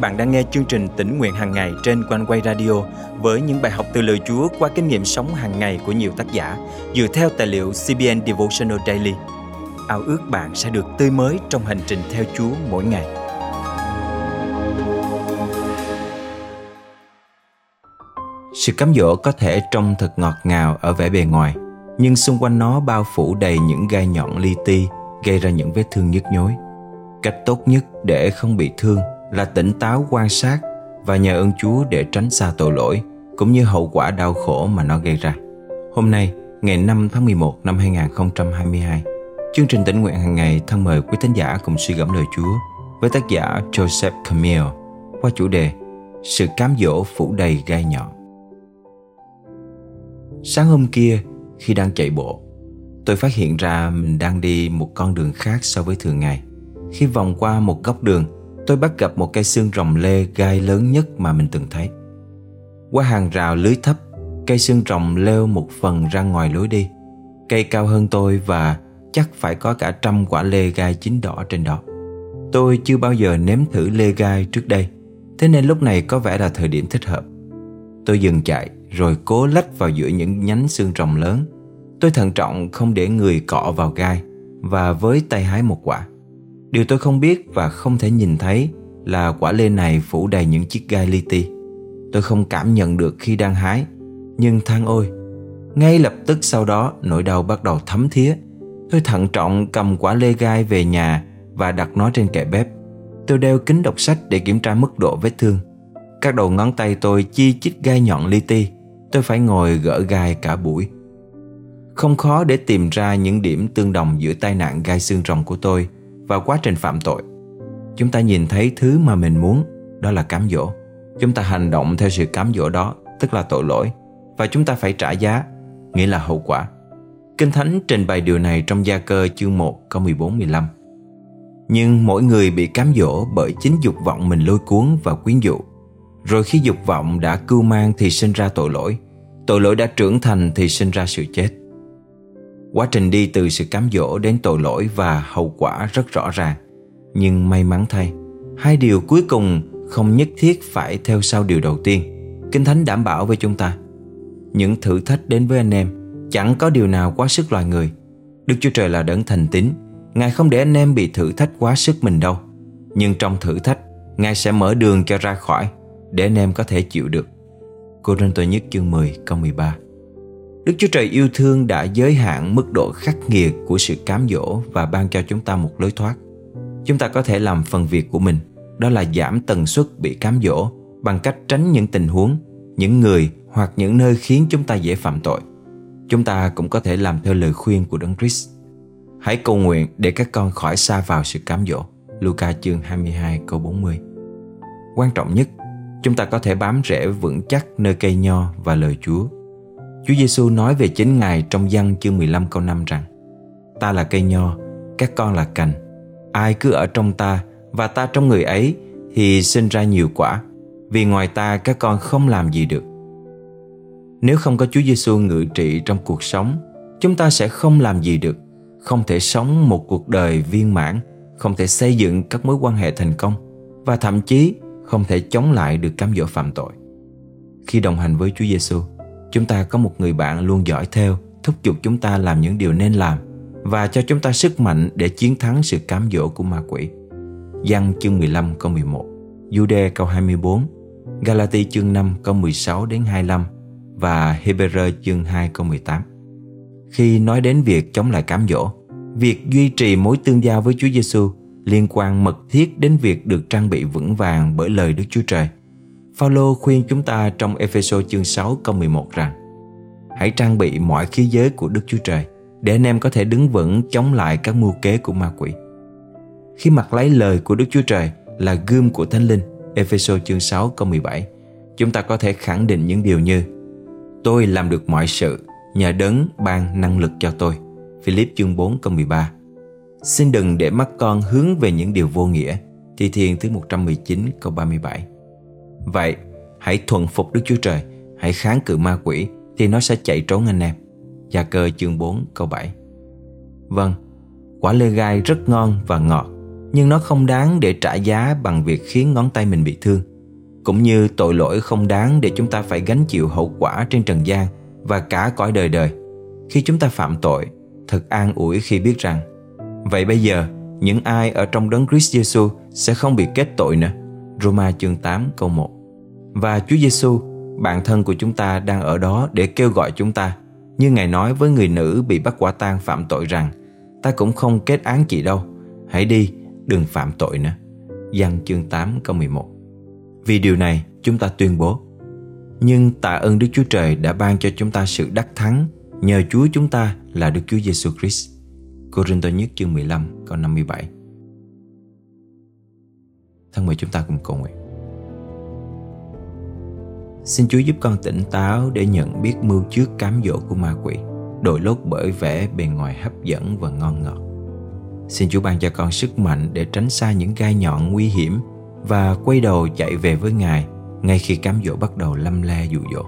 bạn đang nghe chương trình Tỉnh Nguyện Hàng Ngày trên Quanh Quay Radio với những bài học từ lời Chúa qua kinh nghiệm sống hàng ngày của nhiều tác giả dựa theo tài liệu CBN Devotional Daily. Ao ước bạn sẽ được tươi mới trong hành trình theo Chúa mỗi ngày. Sự cám dỗ có thể trông thật ngọt ngào ở vẻ bề ngoài, nhưng xung quanh nó bao phủ đầy những gai nhọn li ti, gây ra những vết thương nhức nhối. Cách tốt nhất để không bị thương là tỉnh táo quan sát và nhờ ơn Chúa để tránh xa tội lỗi cũng như hậu quả đau khổ mà nó gây ra. Hôm nay, ngày 5 tháng 11 năm 2022, chương trình Tỉnh Nguyện Hàng Ngày thân mời quý thính giả cùng suy gẫm lời Chúa với tác giả Joseph Camille qua chủ đề Sự cám dỗ phủ đầy gai nhọn. Sáng hôm kia, khi đang chạy bộ, tôi phát hiện ra mình đang đi một con đường khác so với thường ngày. Khi vòng qua một góc đường, tôi bắt gặp một cây xương rồng lê gai lớn nhất mà mình từng thấy. Qua hàng rào lưới thấp, cây xương rồng leo một phần ra ngoài lối đi. Cây cao hơn tôi và chắc phải có cả 100 quả lê gai chín đỏ trên đó. Tôi chưa bao giờ nếm thử lê gai trước đây, thế nên lúc này có vẻ là thời điểm thích hợp. Tôi dừng chạy rồi cố lách vào giữa những nhánh xương rồng lớn. Tôi thận trọng không để người cọ vào gai và với tay hái một quả. Điều tôi không biết và không thể nhìn thấy là quả lê này phủ đầy những chiếc gai li ti. Tôi không cảm nhận được khi đang hái, nhưng than ôi, ngay lập tức sau đó nỗi đau bắt đầu thấm thía. Tôi thận trọng cầm quả lê gai về nhà và đặt nó trên kệ bếp. Tôi đeo kính đọc sách để kiểm tra mức độ vết thương. Các đầu ngón tay tôi chi chít gai nhọn li ti. Tôi phải ngồi gỡ gai cả buổi. Không khó để tìm ra những điểm tương đồng giữa tai nạn gai xương rồng của tôi và quá trình phạm tội. Chúng ta nhìn thấy thứ mà mình muốn, đó là cám dỗ. Chúng ta hành động theo sự cám dỗ đó, tức là tội lỗi, và chúng ta phải trả giá, nghĩa là hậu quả. Kinh Thánh trình bày điều này trong Gia Cơ chương 1 câu 14-15. Nhưng mỗi người bị cám dỗ bởi chính dục vọng mình lôi cuốn và quyến dụ. Rồi khi dục vọng đã cưu mang thì sinh ra tội lỗi đã trưởng thành thì sinh ra sự chết. Quá trình đi từ sự cám dỗ đến tội lỗi và hậu quả rất rõ ràng. Nhưng may mắn thay, hai điều cuối cùng không nhất thiết phải theo sau điều đầu tiên. Kinh Thánh đảm bảo với chúng ta, những thử thách đến với anh em, chẳng có điều nào quá sức loài người. Đức Chúa Trời là đấng thành tín, Ngài không để anh em bị thử thách quá sức mình đâu. Nhưng trong thử thách, Ngài sẽ mở đường cho ra khỏi, để anh em có thể chịu được. Cô-rinh-tô nhất chương 10 câu 13. Đức Chúa Trời yêu thương đã giới hạn mức độ khắc nghiệt của sự cám dỗ và ban cho chúng ta một lối thoát. Chúng ta có thể làm phần việc của mình, đó là giảm tần suất bị cám dỗ bằng cách tránh những tình huống, những người hoặc những nơi khiến chúng ta dễ phạm tội. Chúng ta cũng có thể làm theo lời khuyên của Đấng Christ. Hãy cầu nguyện để các con khỏi sa vào sự cám dỗ. Luca chương 22 câu 40. Quan trọng nhất, chúng ta có thể bám rễ vững chắc nơi cây nho và lời Chúa. Chúa Giêsu nói về chính Ngài trong Giăng chương 15 câu 5 rằng: Ta là cây nho, các con là cành. Ai cứ ở trong ta và ta trong người ấy thì sinh ra nhiều quả, vì ngoài ta các con không làm gì được. Nếu không có Chúa Giêsu ngự trị trong cuộc sống, chúng ta sẽ không làm gì được, không thể sống một cuộc đời viên mãn, không thể xây dựng các mối quan hệ thành công và thậm chí không thể chống lại được cám dỗ phạm tội. Khi đồng hành với Chúa Giêsu, chúng ta có một người bạn luôn dõi theo, thúc giục chúng ta làm những điều nên làm và cho chúng ta sức mạnh để chiến thắng sự cám dỗ của ma quỷ. Giăng chương 15 câu 11, Giu-đê câu 24, Galati chương 5 câu 16 đến 25 và Hê-bơ-rơ chương 2 câu 18. Khi nói đến việc chống lại cám dỗ, việc duy trì mối tương giao với Chúa Giêsu liên quan mật thiết đến việc được trang bị vững vàng bởi lời Đức Chúa Trời. Phao-lô khuyên chúng ta trong Ê-phê-sô chương 6 câu 11 rằng: Hãy trang bị mọi khí giới của Đức Chúa Trời để anh em có thể đứng vững chống lại các mưu kế của ma quỷ. Khi mặc lấy lời của Đức Chúa Trời là gươm của Thánh Linh, Ê-phê-sô chương 6 câu 17, chúng ta có thể khẳng định những điều như: Tôi làm được mọi sự nhờ Đấng ban năng lực cho tôi, Philip chương 4 câu 13. Xin đừng để mắt con hướng về những điều vô nghĩa, Thi Thiên thứ 119 câu 37. Vậy, hãy thuận phục Đức Chúa Trời, hãy kháng cự ma quỷ thì nó sẽ chạy trốn anh em. Gia Cơ chương 4 câu 7. Vâng, quả lê gai rất ngon và ngọt, nhưng nó không đáng để trả giá bằng việc khiến ngón tay mình bị thương, cũng như tội lỗi không đáng để chúng ta phải gánh chịu hậu quả trên trần gian và cả cõi đời đời. Khi chúng ta phạm tội, thật an ủi khi biết rằng vậy bây giờ những ai ở trong Đấng Christ Jesus sẽ không bị kết tội nữa. Roma chương 8 câu 1. Và Chúa Giêsu, bạn thân của chúng ta, đang ở đó để kêu gọi chúng ta, như Ngài nói với người nữ bị bắt quả tang phạm tội rằng: ta cũng không kết án chị đâu, hãy đi, đừng phạm tội nữa. Giăng chương 8 câu 11. Vì điều này chúng ta tuyên bố: nhưng tạ ơn Đức Chúa Trời đã ban cho chúng ta sự đắc thắng nhờ Chúa chúng ta là Đức Chúa Giêsu Christ. Cô-rinh-tô nhất chương 15 câu 57. Thân mời chúng ta cùng cầu nguyện. Xin Chúa giúp con tỉnh táo để nhận biết mưu trước cám dỗ của ma quỷ, đội lốt bởi vẻ bề ngoài hấp dẫn và ngon ngọt. Xin Chúa ban cho con sức mạnh để tránh xa những gai nhọn nguy hiểm và quay đầu chạy về với Ngài ngay khi cám dỗ bắt đầu lăm le dụ dỗ.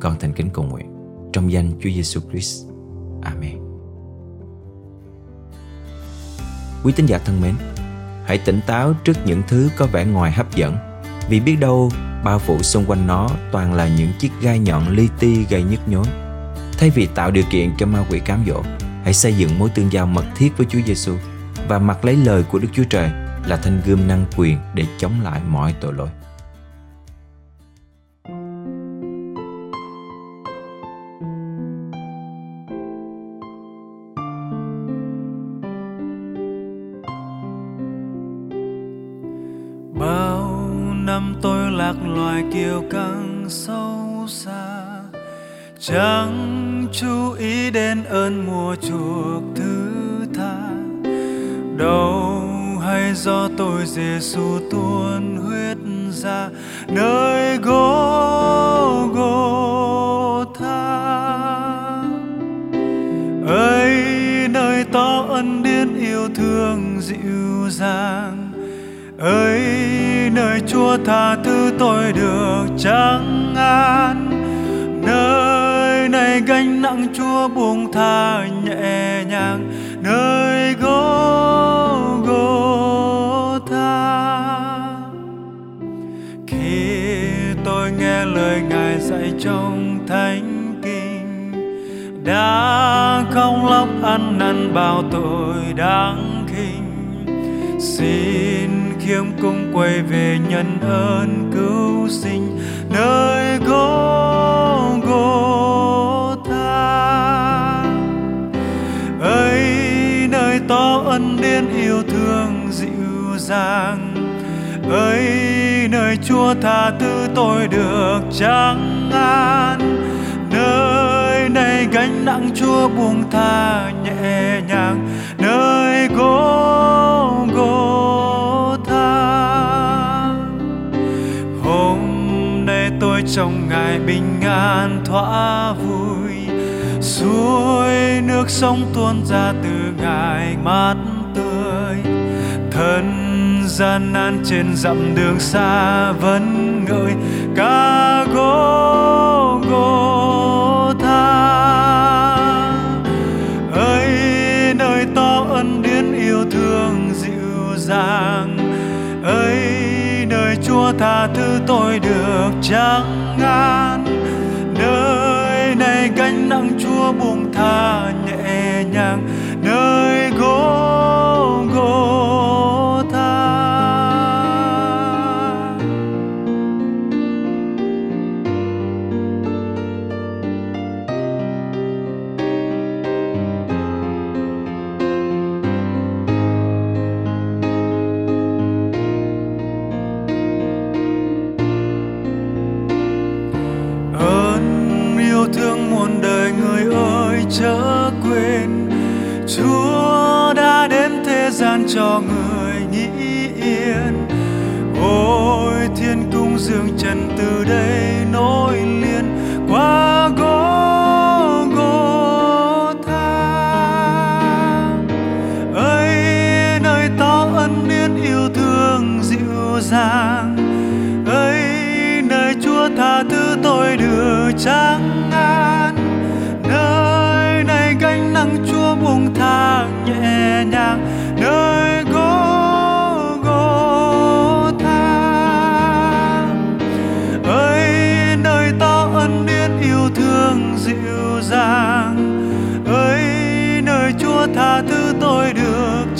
Con thành kính cầu nguyện trong danh Chúa Giêsu Christ. Amen. Quý tín giả thân mến, hãy tỉnh táo trước những thứ có vẻ ngoài hấp dẫn, vì biết đâu bao phủ xung quanh nó toàn là những chiếc gai nhọn li ti gây nhức nhối. Thay vì tạo điều kiện cho ma quỷ cám dỗ, hãy xây dựng mối tương giao mật thiết với Chúa Giêsu và mặc lấy lời của Đức Chúa Trời là thanh gươm năng quyền để chống lại mọi tội lỗi. Bao năm tôi lạc loài kiêu căng sâu xa, chẳng chú ý đến ơn mùa chuộc thứ tha. Đâu hay do tôi Giêsu tuôn huyết ra nơi Gô-gô-tha, ấy nơi to ân điển yêu thương dịu dàng, ấy nơi Chúa tha thứ tôi được trấn an. Nơi này gánh nặng Chúa buông tha nhẹ nhàng, nơi Gô-gô-tha. Khi tôi nghe lời Ngài dạy trong Thánh Kinh, đã không lóc ăn năn bao tội đáng khinh. Xin khiêm cung quay về nhân ơn cứu sinh, nơi Gô-gô-tha, ấy nơi to ân điển yêu thương dịu dàng, ấy nơi Chúa tha thứ tôi được trấn an. Nơi này gánh nặng Chúa buông tha nhẹ nhàng, nơi Gô-gô-tha. Hôm nay tôi trong Ngài bình an thỏa vui, suối nước sông tuôn ra từ Ngài mát tươi. Thân gian nan trên dặm đường xa vẫn ngợi ca Gô-gô-tha, ấy nơi to ân điển yêu thương dịu dàng, ấy nơi Chúa tha thứ tôi được trấn an. Nơi này gánh nặng Chúa buông tha nhẹ nhàng, nơi Gô-gô-tha. Thương muôn đời người ơi chớ quên, Chúa đã đến thế gian cho người nghỉ yên. Ôi thiên cung dương trần từ đây nối liền qua Gô-gô-tha, ấy nơi to ân điển yêu thương dịu dàng, ấy nơi Chúa tha thứ tôi được trắng. Nơi này gánh nặng Chúa buông tha nhẹ nhàng, nơi Gô-gô-tha.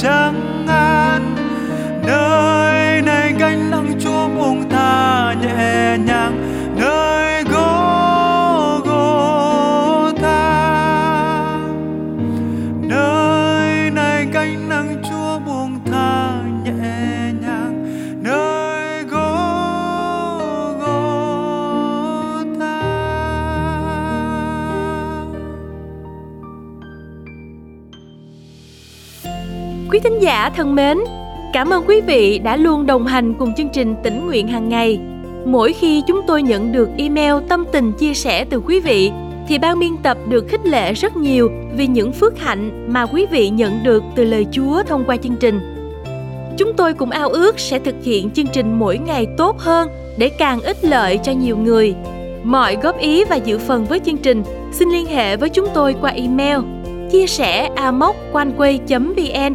trắng an. Nơi này gánh nặng Chúa buông tha nhẹ nhàng, nơi Gô-gô-tha. Nơi này gánh nặng Chúa buông tha nhẹ nhàng, nơi Gô-gô-tha. Quý thính giả thân mến, cảm ơn quý vị đã luôn đồng hành cùng chương trình Tĩnh Nguyện Hàng Ngày. Mỗi khi chúng tôi nhận được email tâm tình chia sẻ từ quý vị, thì ban biên tập được khích lệ rất nhiều vì những phước hạnh mà quý vị nhận được từ lời Chúa thông qua chương trình. Chúng tôi cũng ao ước sẽ thực hiện chương trình mỗi ngày tốt hơn để càng ích lợi cho nhiều người. Mọi góp ý và dự phần với chương trình xin liên hệ với chúng tôi qua email chia sẻ amoconeway.vn